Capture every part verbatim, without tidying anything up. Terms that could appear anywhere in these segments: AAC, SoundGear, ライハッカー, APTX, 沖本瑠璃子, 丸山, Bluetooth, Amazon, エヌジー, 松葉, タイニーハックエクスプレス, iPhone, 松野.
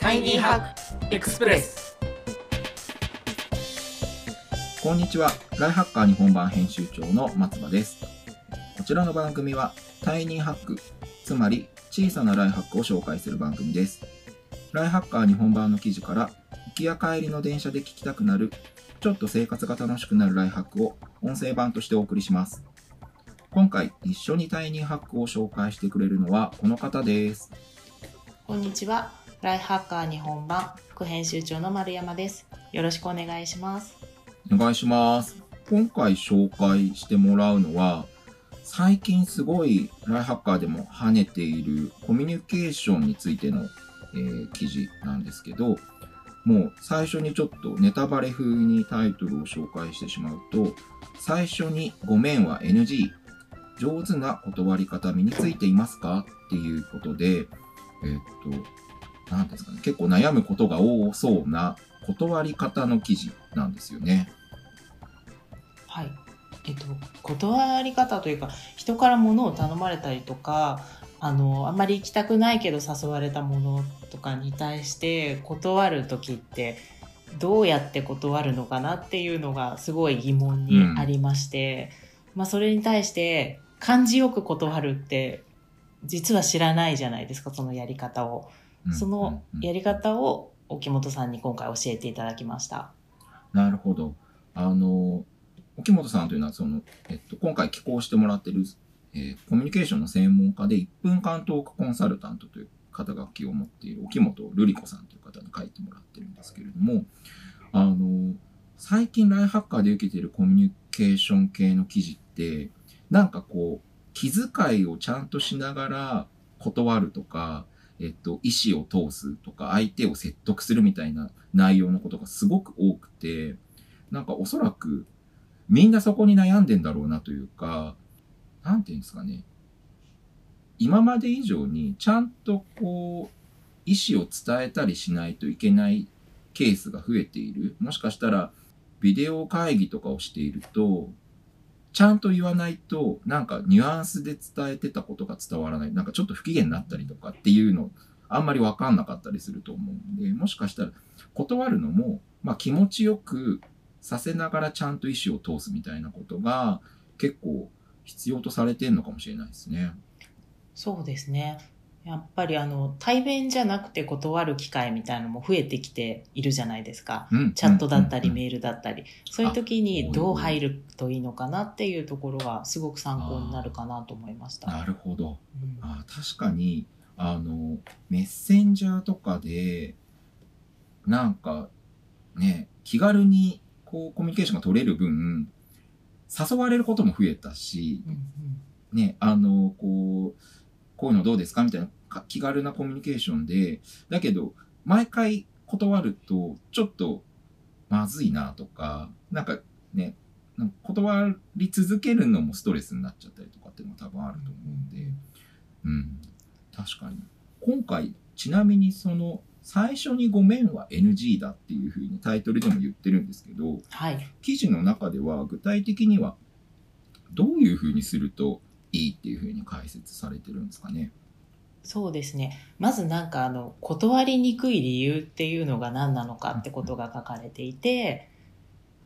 タイニーハックエクスプレス。こんにちは、ライハッカー日本版編集長の松葉です。こちらの番組はタイニーハック、つまり小さなライハックを紹介する番組です。ライハッカー日本版の記事から行きや帰りの電車で聞きたくなる、ちょっと生活が楽しくなるライハックを音声版としてお送りします。今回一緒にタイニーハックを紹介してくれるのはこの方です。こんにちは、ライハッカー日本版副編集長の丸山です。よろしくお願いします。お願いします。今回紹介してもらうのは、最近すごいライハッカーでも跳ねているコミュニケーションについての、えー、記事なんですけど、もう最初にちょっとネタバレ風にタイトルを紹介してしまうと、最初にごめんは エヌジー、上手な断り方身についていますかっていうことで、えー、っとなんですかね、結構悩むことが多そうな断り方の記事なんですよね。はい、えっと断り方というか、人から物を頼まれたりとか、あのあんまり行きたくないけど誘われたものとかに対して断るときってどうやって断るのかなっていうのがすごい疑問にありまして、うん、まあ、それに対して感じよく断るって実は知らないじゃないですか、そのやり方を、うん、そのやり方を沖本さんに今回教えていただきました。なるほど。あの沖本さんというのはその、えっと、今回寄稿してもらってるえー、コミュニケーションの専門家でいっぷんかんトークコンサルタントという肩書きを持っている沖本瑠璃子さんという方に書いてもらってるんですけれども、あの最近ライハッカーで受けているコミュニケーション系の記事ってなんかこう気遣いをちゃんとしながら断るとか、えっと、意思を通すとか相手を説得するみたいな内容のことがすごく多くて、なんかおそらくみんなそこに悩んでんだろうなというか、なんていうんですかね、今まで以上にちゃんとこう意思を伝えたりしないといけないケースが増えている。もしかしたらビデオ会議とかをしているとちゃんと言わないとなんかニュアンスで伝えてたことが伝わらない、なんかちょっと不機嫌になったりとかっていうのあんまり分かんなかったりすると思うんで、もしかしたら断るのも、まあ、気持ちよくさせながらちゃんと意思を通すみたいなことが結構必要とされているのかもしれないですね。そうですね。やっぱりあの対面じゃなくて断る機会みたいなのも増えてきているじゃないですか、うん、チャットだったり、うん、メールだったり、そういう時にどう入るといいのかなっていうところがすごく参考になるかなと思いました。なるほど、うん、あ確かにあのメッセンジャーとかでなんかね、気軽にこうコミュニケーションが取れる分誘われることも増えたし、うんうん、ね、あのこうこういうのどうですかみたいな気軽なコミュニケーションで、だけど毎回断るとちょっとまずいなとか、なんかね、なんか断り続けるのもストレスになっちゃったりとかっていうのも多分あると思うんで、うん、うん、確かに今回ちなみにその最初にごめんは エヌジー だっていうふうにタイトルでも言ってるんですけど、はい、記事の中では具体的にはどういうふうにするといいっていうふうに解説されてるんですかね。そうですね。まずなんかあの断りにくい理由っていうのが何なのかってことが書かれていて、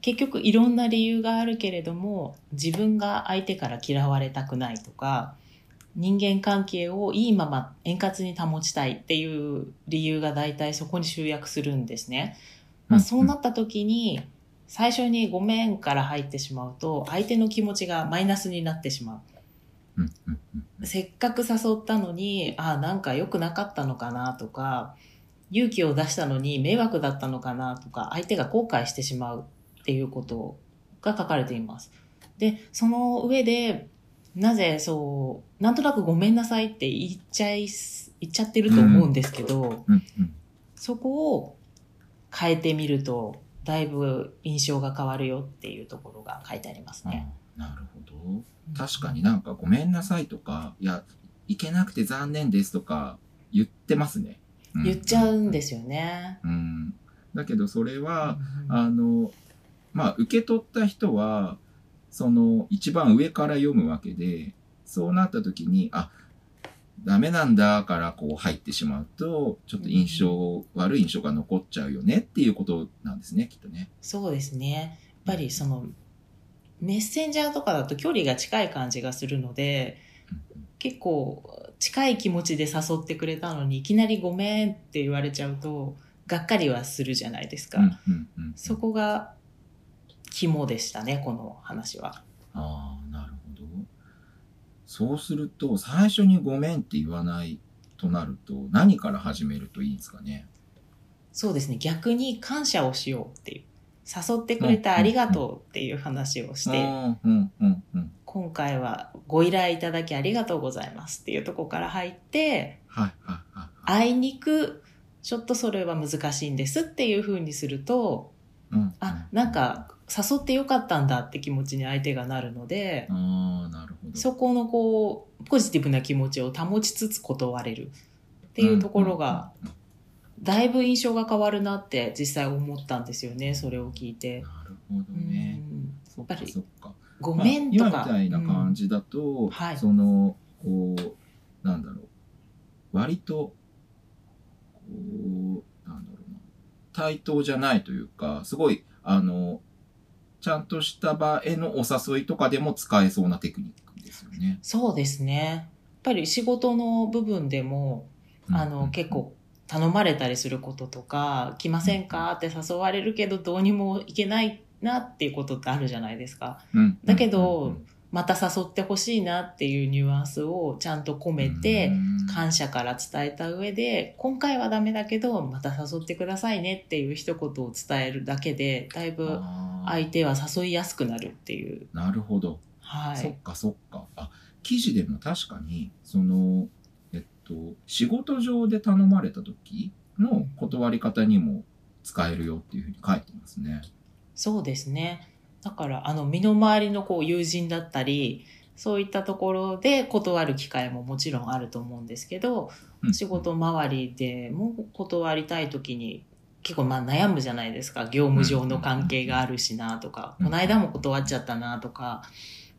結局いろんな理由があるけれども、自分が相手から嫌われたくないとか、人間関係をいいまま円滑に保ちたいっていう理由が大体そこに集約するんですね。まあ、そうなった時に最初にごめんから入ってしまうと相手の気持ちがマイナスになってしまう。せっかく誘ったのに、あ、なんか良くなかったのかなとか、勇気を出したのに迷惑だったのかなとか、相手が後悔してしまうっていうことが書かれています。で、その上でなぜそう、なんとなくごめんなさいって言っちゃい、言っちゃってると思うんですけど、うんうんうん、そこを変えてみると、だいぶ印象が変わるよっていうところが書いてありますね。うん、なるほど。確かになんかごめんなさいとか、いや、いけなくて残念ですとか言ってますね。うん、言っちゃうんですよね。うんうん、だけどそれは、うん、あの、まあ受け取った人は、その一番上から読むわけで、そうなった時に、あ、ダメなんだからこう入ってしまうと、ちょっと印象、うん、悪い印象が残っちゃうよねっていうことなんですね、きっとね。そうですね。やっぱりそのメッセンジャーとかだと距離が近い感じがするので、うん、結構近い気持ちで誘ってくれたのにいきなりごめんって言われちゃうとがっかりはするじゃないですか、うんうんうんうん、そこが肝でしたね、この話は。ああ、なるほど。そうすると最初にごめんって言わないとなると何から始めるといいんですかね。そうですね、逆に感謝をしようっていう、誘ってくれたありがとうっていう話をして、うんうんうんうん、今回はご依頼いただきありがとうございますっていうところから入って、はいはいはいはい、あいにくちょっとそれは難しいんですっていうふうにすると、うんうん、あ、なんか誘ってよかったんだって気持ちに相手がなるので、あ、なるほど。そこのこうポジティブな気持ちを保ちつつ断れるっていうところが、うんうんうん、だいぶ印象が変わるなって実際思ったんですよね、それを聞いて。なるほどね。うん、そっかそっか。ごめんとか、まあ、今みたいな感じだと、うん、はい、そのこうなんだろう、割とこうなんだろうな、対等じゃないというか、すごいあのちゃんとした場へのお誘いとかでも使えそうなテクニックですよね。そうですね。やっぱり仕事の部分でもあの、うんうんうん、結構頼まれたりすることとか、来ませんかって誘われるけどどうにもいけないなっていうことってあるじゃないですか、うん、だけど、うん、また誘ってほしいなっていうニュアンスをちゃんと込めて、感謝から伝えた上で、今回はダメだけどまた誘ってくださいねっていう一言を伝えるだけで、だいぶ相手は誘いやすくなるっていう。なるほど、はい、そっかそっか。あ、記事でも確かにその仕事上で頼まれた時の断り方にも使えるよっていうふうに書いてますね。そうですね。だからあの身の回りのこう友人だったり、そういったところで断る機会ももちろんあると思うんですけど、うん、仕事周りでも断りたい時に結構まあ悩むじゃないですか。業務上の関係があるしなとか、うん、この間も断っちゃったなとか、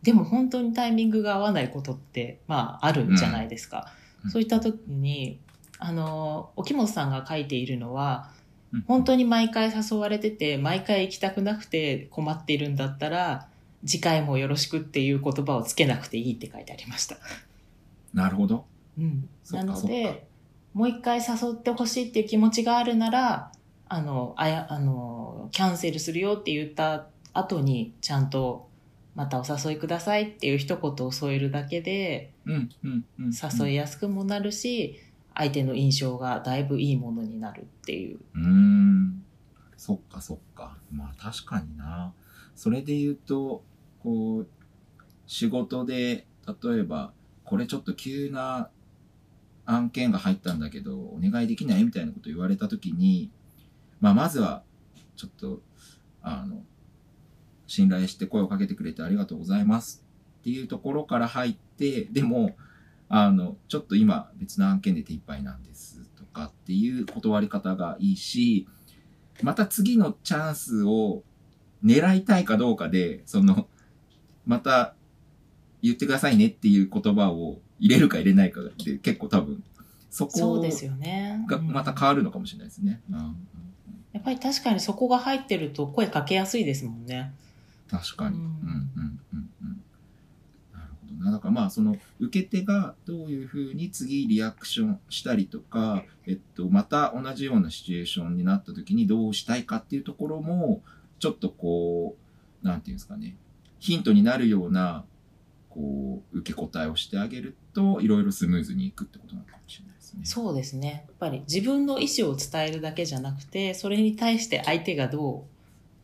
でも本当にタイミングが合わないことってまああるじゃないですか、うん、そういった時に、あの、沖本さんが書いているのは、本当に毎回誘われてて、毎回行きたくなくて困っているんだったら、次回もよろしくっていう言葉をつけなくていいって書いてありました。なるほど。うん。なので、もう一回誘ってほしいっていう気持ちがあるなら、あの、あや、あの、キャンセルするよって言った後に、ちゃんと、またお誘いくださいっていう一言を添えるだけで、うんうんうんうん、誘いやすくもなるし、相手の印象がだいぶいいものになるっていう。うーん、そっかそっか。まあ確かにな。それで言うと、こう仕事で例えばこれちょっと急な案件が入ったんだけどお願いできないみたいなこと言われた時に、まあまずはちょっとあの。信頼して声をかけてくれてありがとうございますっていうところから入って、でも、あの、ちょっと今別の案件で手いっぱいなんですとかっていう断り方がいいし、また次のチャンスを狙いたいかどうかで、その、また言ってくださいねっていう言葉を入れるか入れないかで結構多分、そこがまた変わるのかもしれないですね。うんうん、やっぱり確かにそこが入ってると声かけやすいですもんね。確かに、うんうんうんうん、なるほどな。だからまあその受け手がどういうふうに次リアクションしたりとか、えっと、また同じようなシチュエーションになった時にどうしたいかっていうところもちょっとこうなんていうんですかね、ヒントになるようなこう受け答えをしてあげるといろいろスムーズにいくってことなのかもしれないですね。そうですね。やっぱり自分の意思を伝えるだけじゃなくて、それに対して相手がどう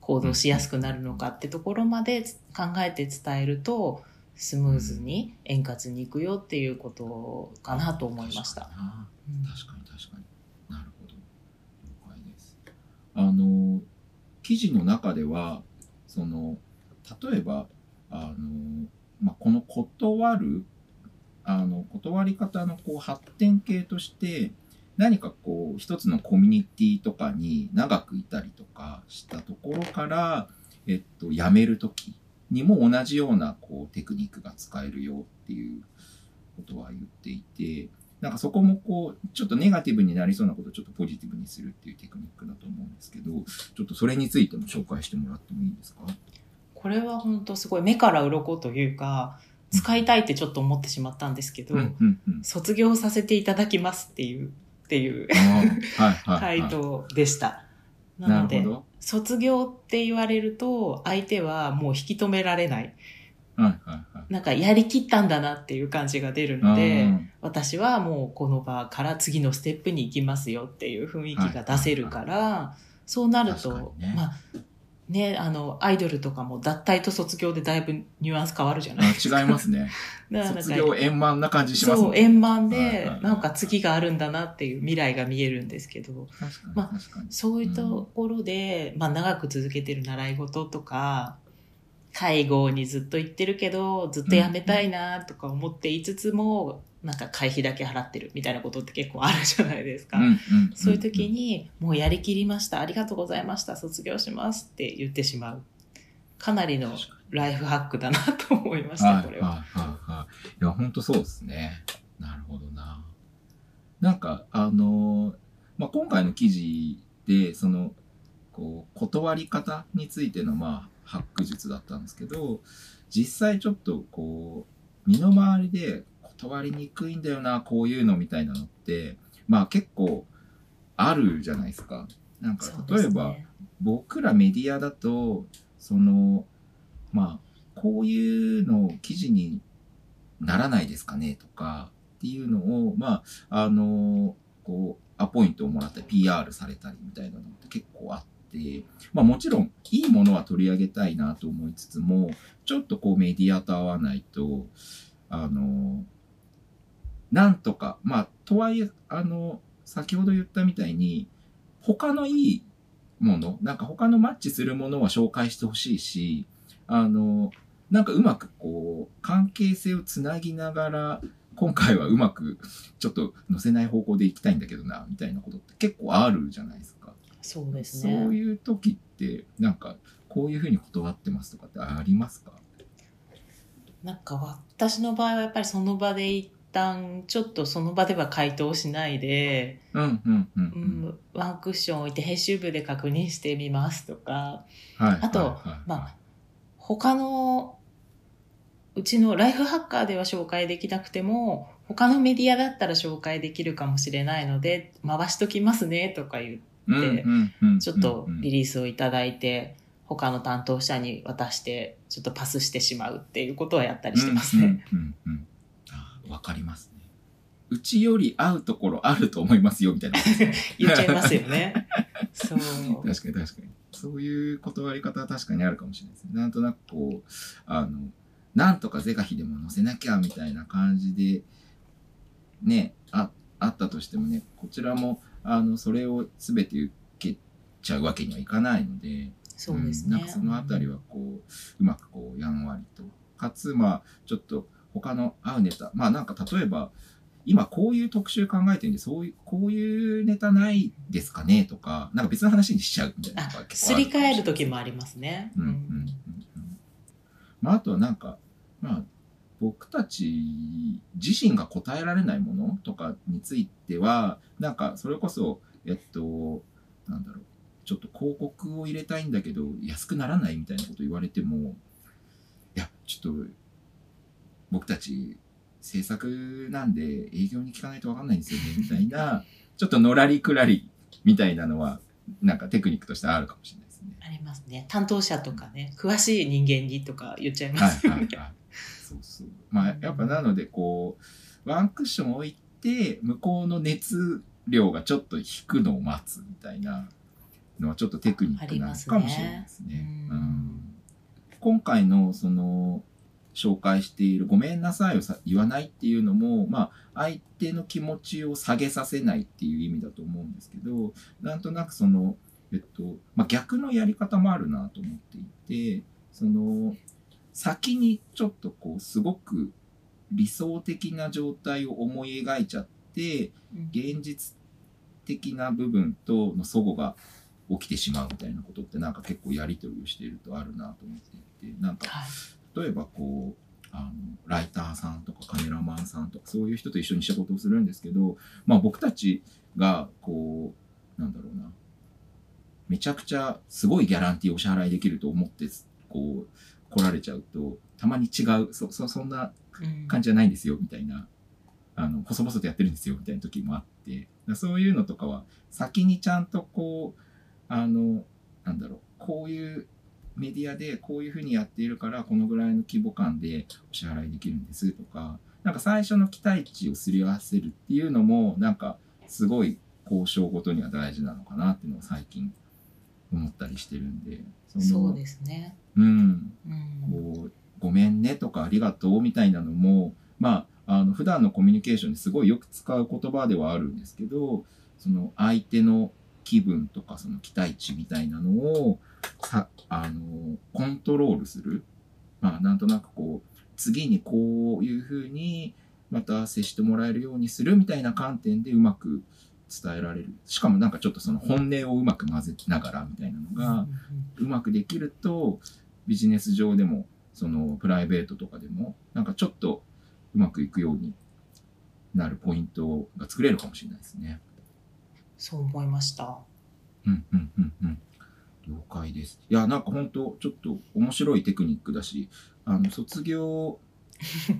行動しやすくなるのかってところまで考えて伝えるとスムーズに円滑にいくよっていうことかなと思いました。確かに確か に, 確かになるほど、了解です。あの記事の中ではその例えばあの、まあ、この断るあの断り方のこう発展系として何かこう一つのコミュニティとかに長くいたりとかしたところから、えっと、辞めるときにも同じようなこうテクニックが使えるよっていうことは言っていて、なんかそこもこうちょっとネガティブになりそうなことをちょっとポジティブにするっていうテクニックだと思うんですけど、ちょっとそれについても紹介してもらってもいいですか？これは本当すごい目から鱗というか、使いたいってちょっと思ってしまったんですけど、うんうんうん、卒業させていただきますっていうっていう回答でした。なので卒業って言われると相手はもう引き止められない。はいはいはい、なんかやりきったんだなっていう感じが出るので、私はもうこの場から次のステップに行きますよっていう雰囲気が出せるから、はいはいはい、そうなると、ね、まあね、あのアイドルとかも脱退と卒業でだいぶニュアンス変わるじゃないですか。違いますね。だから卒業円満な感じしますね。そう、円満で、はいはい、なんか次があるんだなっていう未来が見えるんですけど、確かに、まあ、確かにそういうところで、うん、まあ、長く続けてる習い事とか介護にずっと行ってるけどずっとやめたいなとか思っていつつも、うん、なんか会費だけ払ってるみたいなことって結構あるじゃないですか、うんうんうん、そういう時にもうやりきりました、ありがとうございました、卒業しますって言ってしまう、かなりのライフハックだなと思いました。これは、はいはいはい、いや本当そうですね。なるほどな。なんかあの、まあ、今回の記事でそのこう断り方についてのまあハック術だったんですけど、実際ちょっとこう身の回りで断りにくいんだよなこういうのみたいなのってまあ結構あるじゃないですか。なんか例えば、ね、僕らメディアだとそのまあこういうの記事にならないですかねとかっていうのをまああのこうアポイントをもらったり ピーアール されたりみたいなのって結構あって。でまあ、もちろんいいものは取り上げたいなと思いつつもちょっとこうメディアと合わないとあのなんとかまあとはいえあの先ほど言ったみたいに他のいいものなんか他のマッチするものは紹介してほしいしあのなんかうまくこう関係性をつなぎながら今回はうまくちょっと載せない方向でいきたいんだけどなみたいなことって結構あるじゃないですか。そうですね。そういう時ってなんかこういうふうに断ってますとかってありますか？なんか私の場合はやっぱりその場で一旦ちょっとその場では回答しないで、うんうんうんうん、ワンクッション置いて編集部で確認してみますとか、はい、あと、はいはいはい、まあ他のうちのライフハッカーでは紹介できなくても他のメディアだったら紹介できるかもしれないので回しときますねとか言ってちょっとリリースをいただいて他の担当者に渡してちょっとパスしてしまうっていうことはやったりしてますね。うんうんうんうん、あ、わかりますね。うちより合うところあると思いますよみたいな言っちゃいますよね。そう、確かに確かにそういう断り方は確かにあるかもしれないですね。なんとなくこうあのなんとか是が非でも載せなきゃみたいな感じでね、あ、あったとしてもね、こちらもあのそれを全て受けちゃうわけにはいかないので、そうですね、うん、なんかそのあたりはこう、うん、うまくこうやんわりとかつまあちょっと他の合うネタまあなんか例えば今こういう特集考えてるんでそういうこういうネタないですかねとかなんか別の話にしちゃうみたいなのが結構あるかもしれない。すり替える時もありますね。うんうんうんうん。まああとはなんかまあ。僕たち自身が答えられないものとかについてはなんかそれこそえっとなんだろうちょっと広告を入れたいんだけど安くならないみたいなこと言われてもいやちょっと僕たち制作なんで営業に聞かないと分かんないんですよねみたいなちょっとのらりくらりみたいなのはなんかテクニックとしてあるかもしれないですね。ありますね。担当者とかね、うん、詳しい人間にとか言っちゃいますよね。はいはいはいそうそうまあ、やっぱなのでこうワンクッション置いて向こうの熱量がちょっと引くのを待つみたいなのはちょっとテクニックなのかもしれないですね。うんうん、今回のその紹介しているごめんなさいをさ言わないっていうのも、まあ、相手の気持ちを下げさせないっていう意味だと思うんですけどなんとなくその、えっとまあ、逆のやり方もあるなと思っていてその先にちょっとこうすごく理想的な状態を思い描いちゃって現実的な部分との齟齬が起きてしまうみたいなことってなんか結構やり取りをしているとあるなと思っていてなんか例えばこうあのライターさんとかカメラマンさんとかそういう人と一緒に仕事をするんですけど、まあ、僕たちがこうなんだろうな、めちゃくちゃすごいギャランティーをお支払いできると思ってこう来られちゃうと、たまに違う そ, そ, そんな感じじゃないんですよみたいな、あの細々とやってるんですよみたいな時もあって、そういうのとかは先にちゃんとこうあのなんだろう、こういうメディアでこういうふうにやっているからこのぐらいの規模感でお支払いできるんですとか、なんか最初の期待値をすり合わせるっていうのもなんかすごい交渉ごとには大事なのかなっていうのを最近思ったりしてるんで、 その、そうですね、うん、うん、こうごめんねとかありがとうみたいなのも、まあ、あの普段のコミュニケーションですごいよく使う言葉ではあるんですけど、その相手の気分とかその期待値みたいなのをさあのコントロールする、まあ、なんとなくこう次にこういうふうにまた接してもらえるようにするみたいな観点でうまく伝えられる、しかもなんかちょっとその本音をうまく混ぜながらみたいなのがうまくできると、ビジネス上でもそのプライベートとかでもなんかちょっとうまくいくようになるポイントが作れるかもしれないですね。そう思いました。うんうんうんうん。了解です。いやなんか本当ちょっと面白いテクニックだし、あの卒業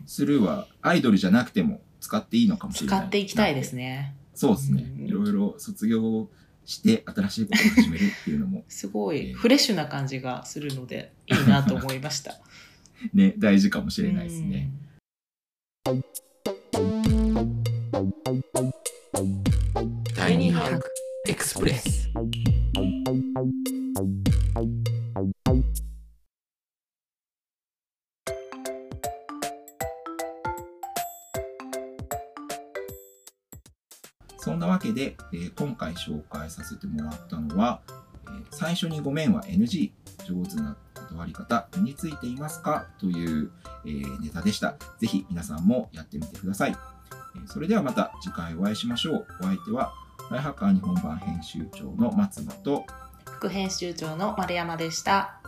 するはアイドルじゃなくても使っていいのかもしれない。使っていきたいですね。そうですね。いろいろ卒業して新しいことを始めるっていうのもすごい、えー、フレッシュな感じがするのでいいなと思いました。ね、大事かもしれないですね。タイニーハックエクスプレス。そんなわけで、えー、今回紹介させてもらったのは、えー、最初にごめんは エヌジー、 上手な断り方身についていますかという、えー、ネタでした。ぜひ皆さんもやってみてください。えー、それではまた次回お会いしましょう。お相手はライハッカー日本版編集長の松野と副編集長の丸山でした。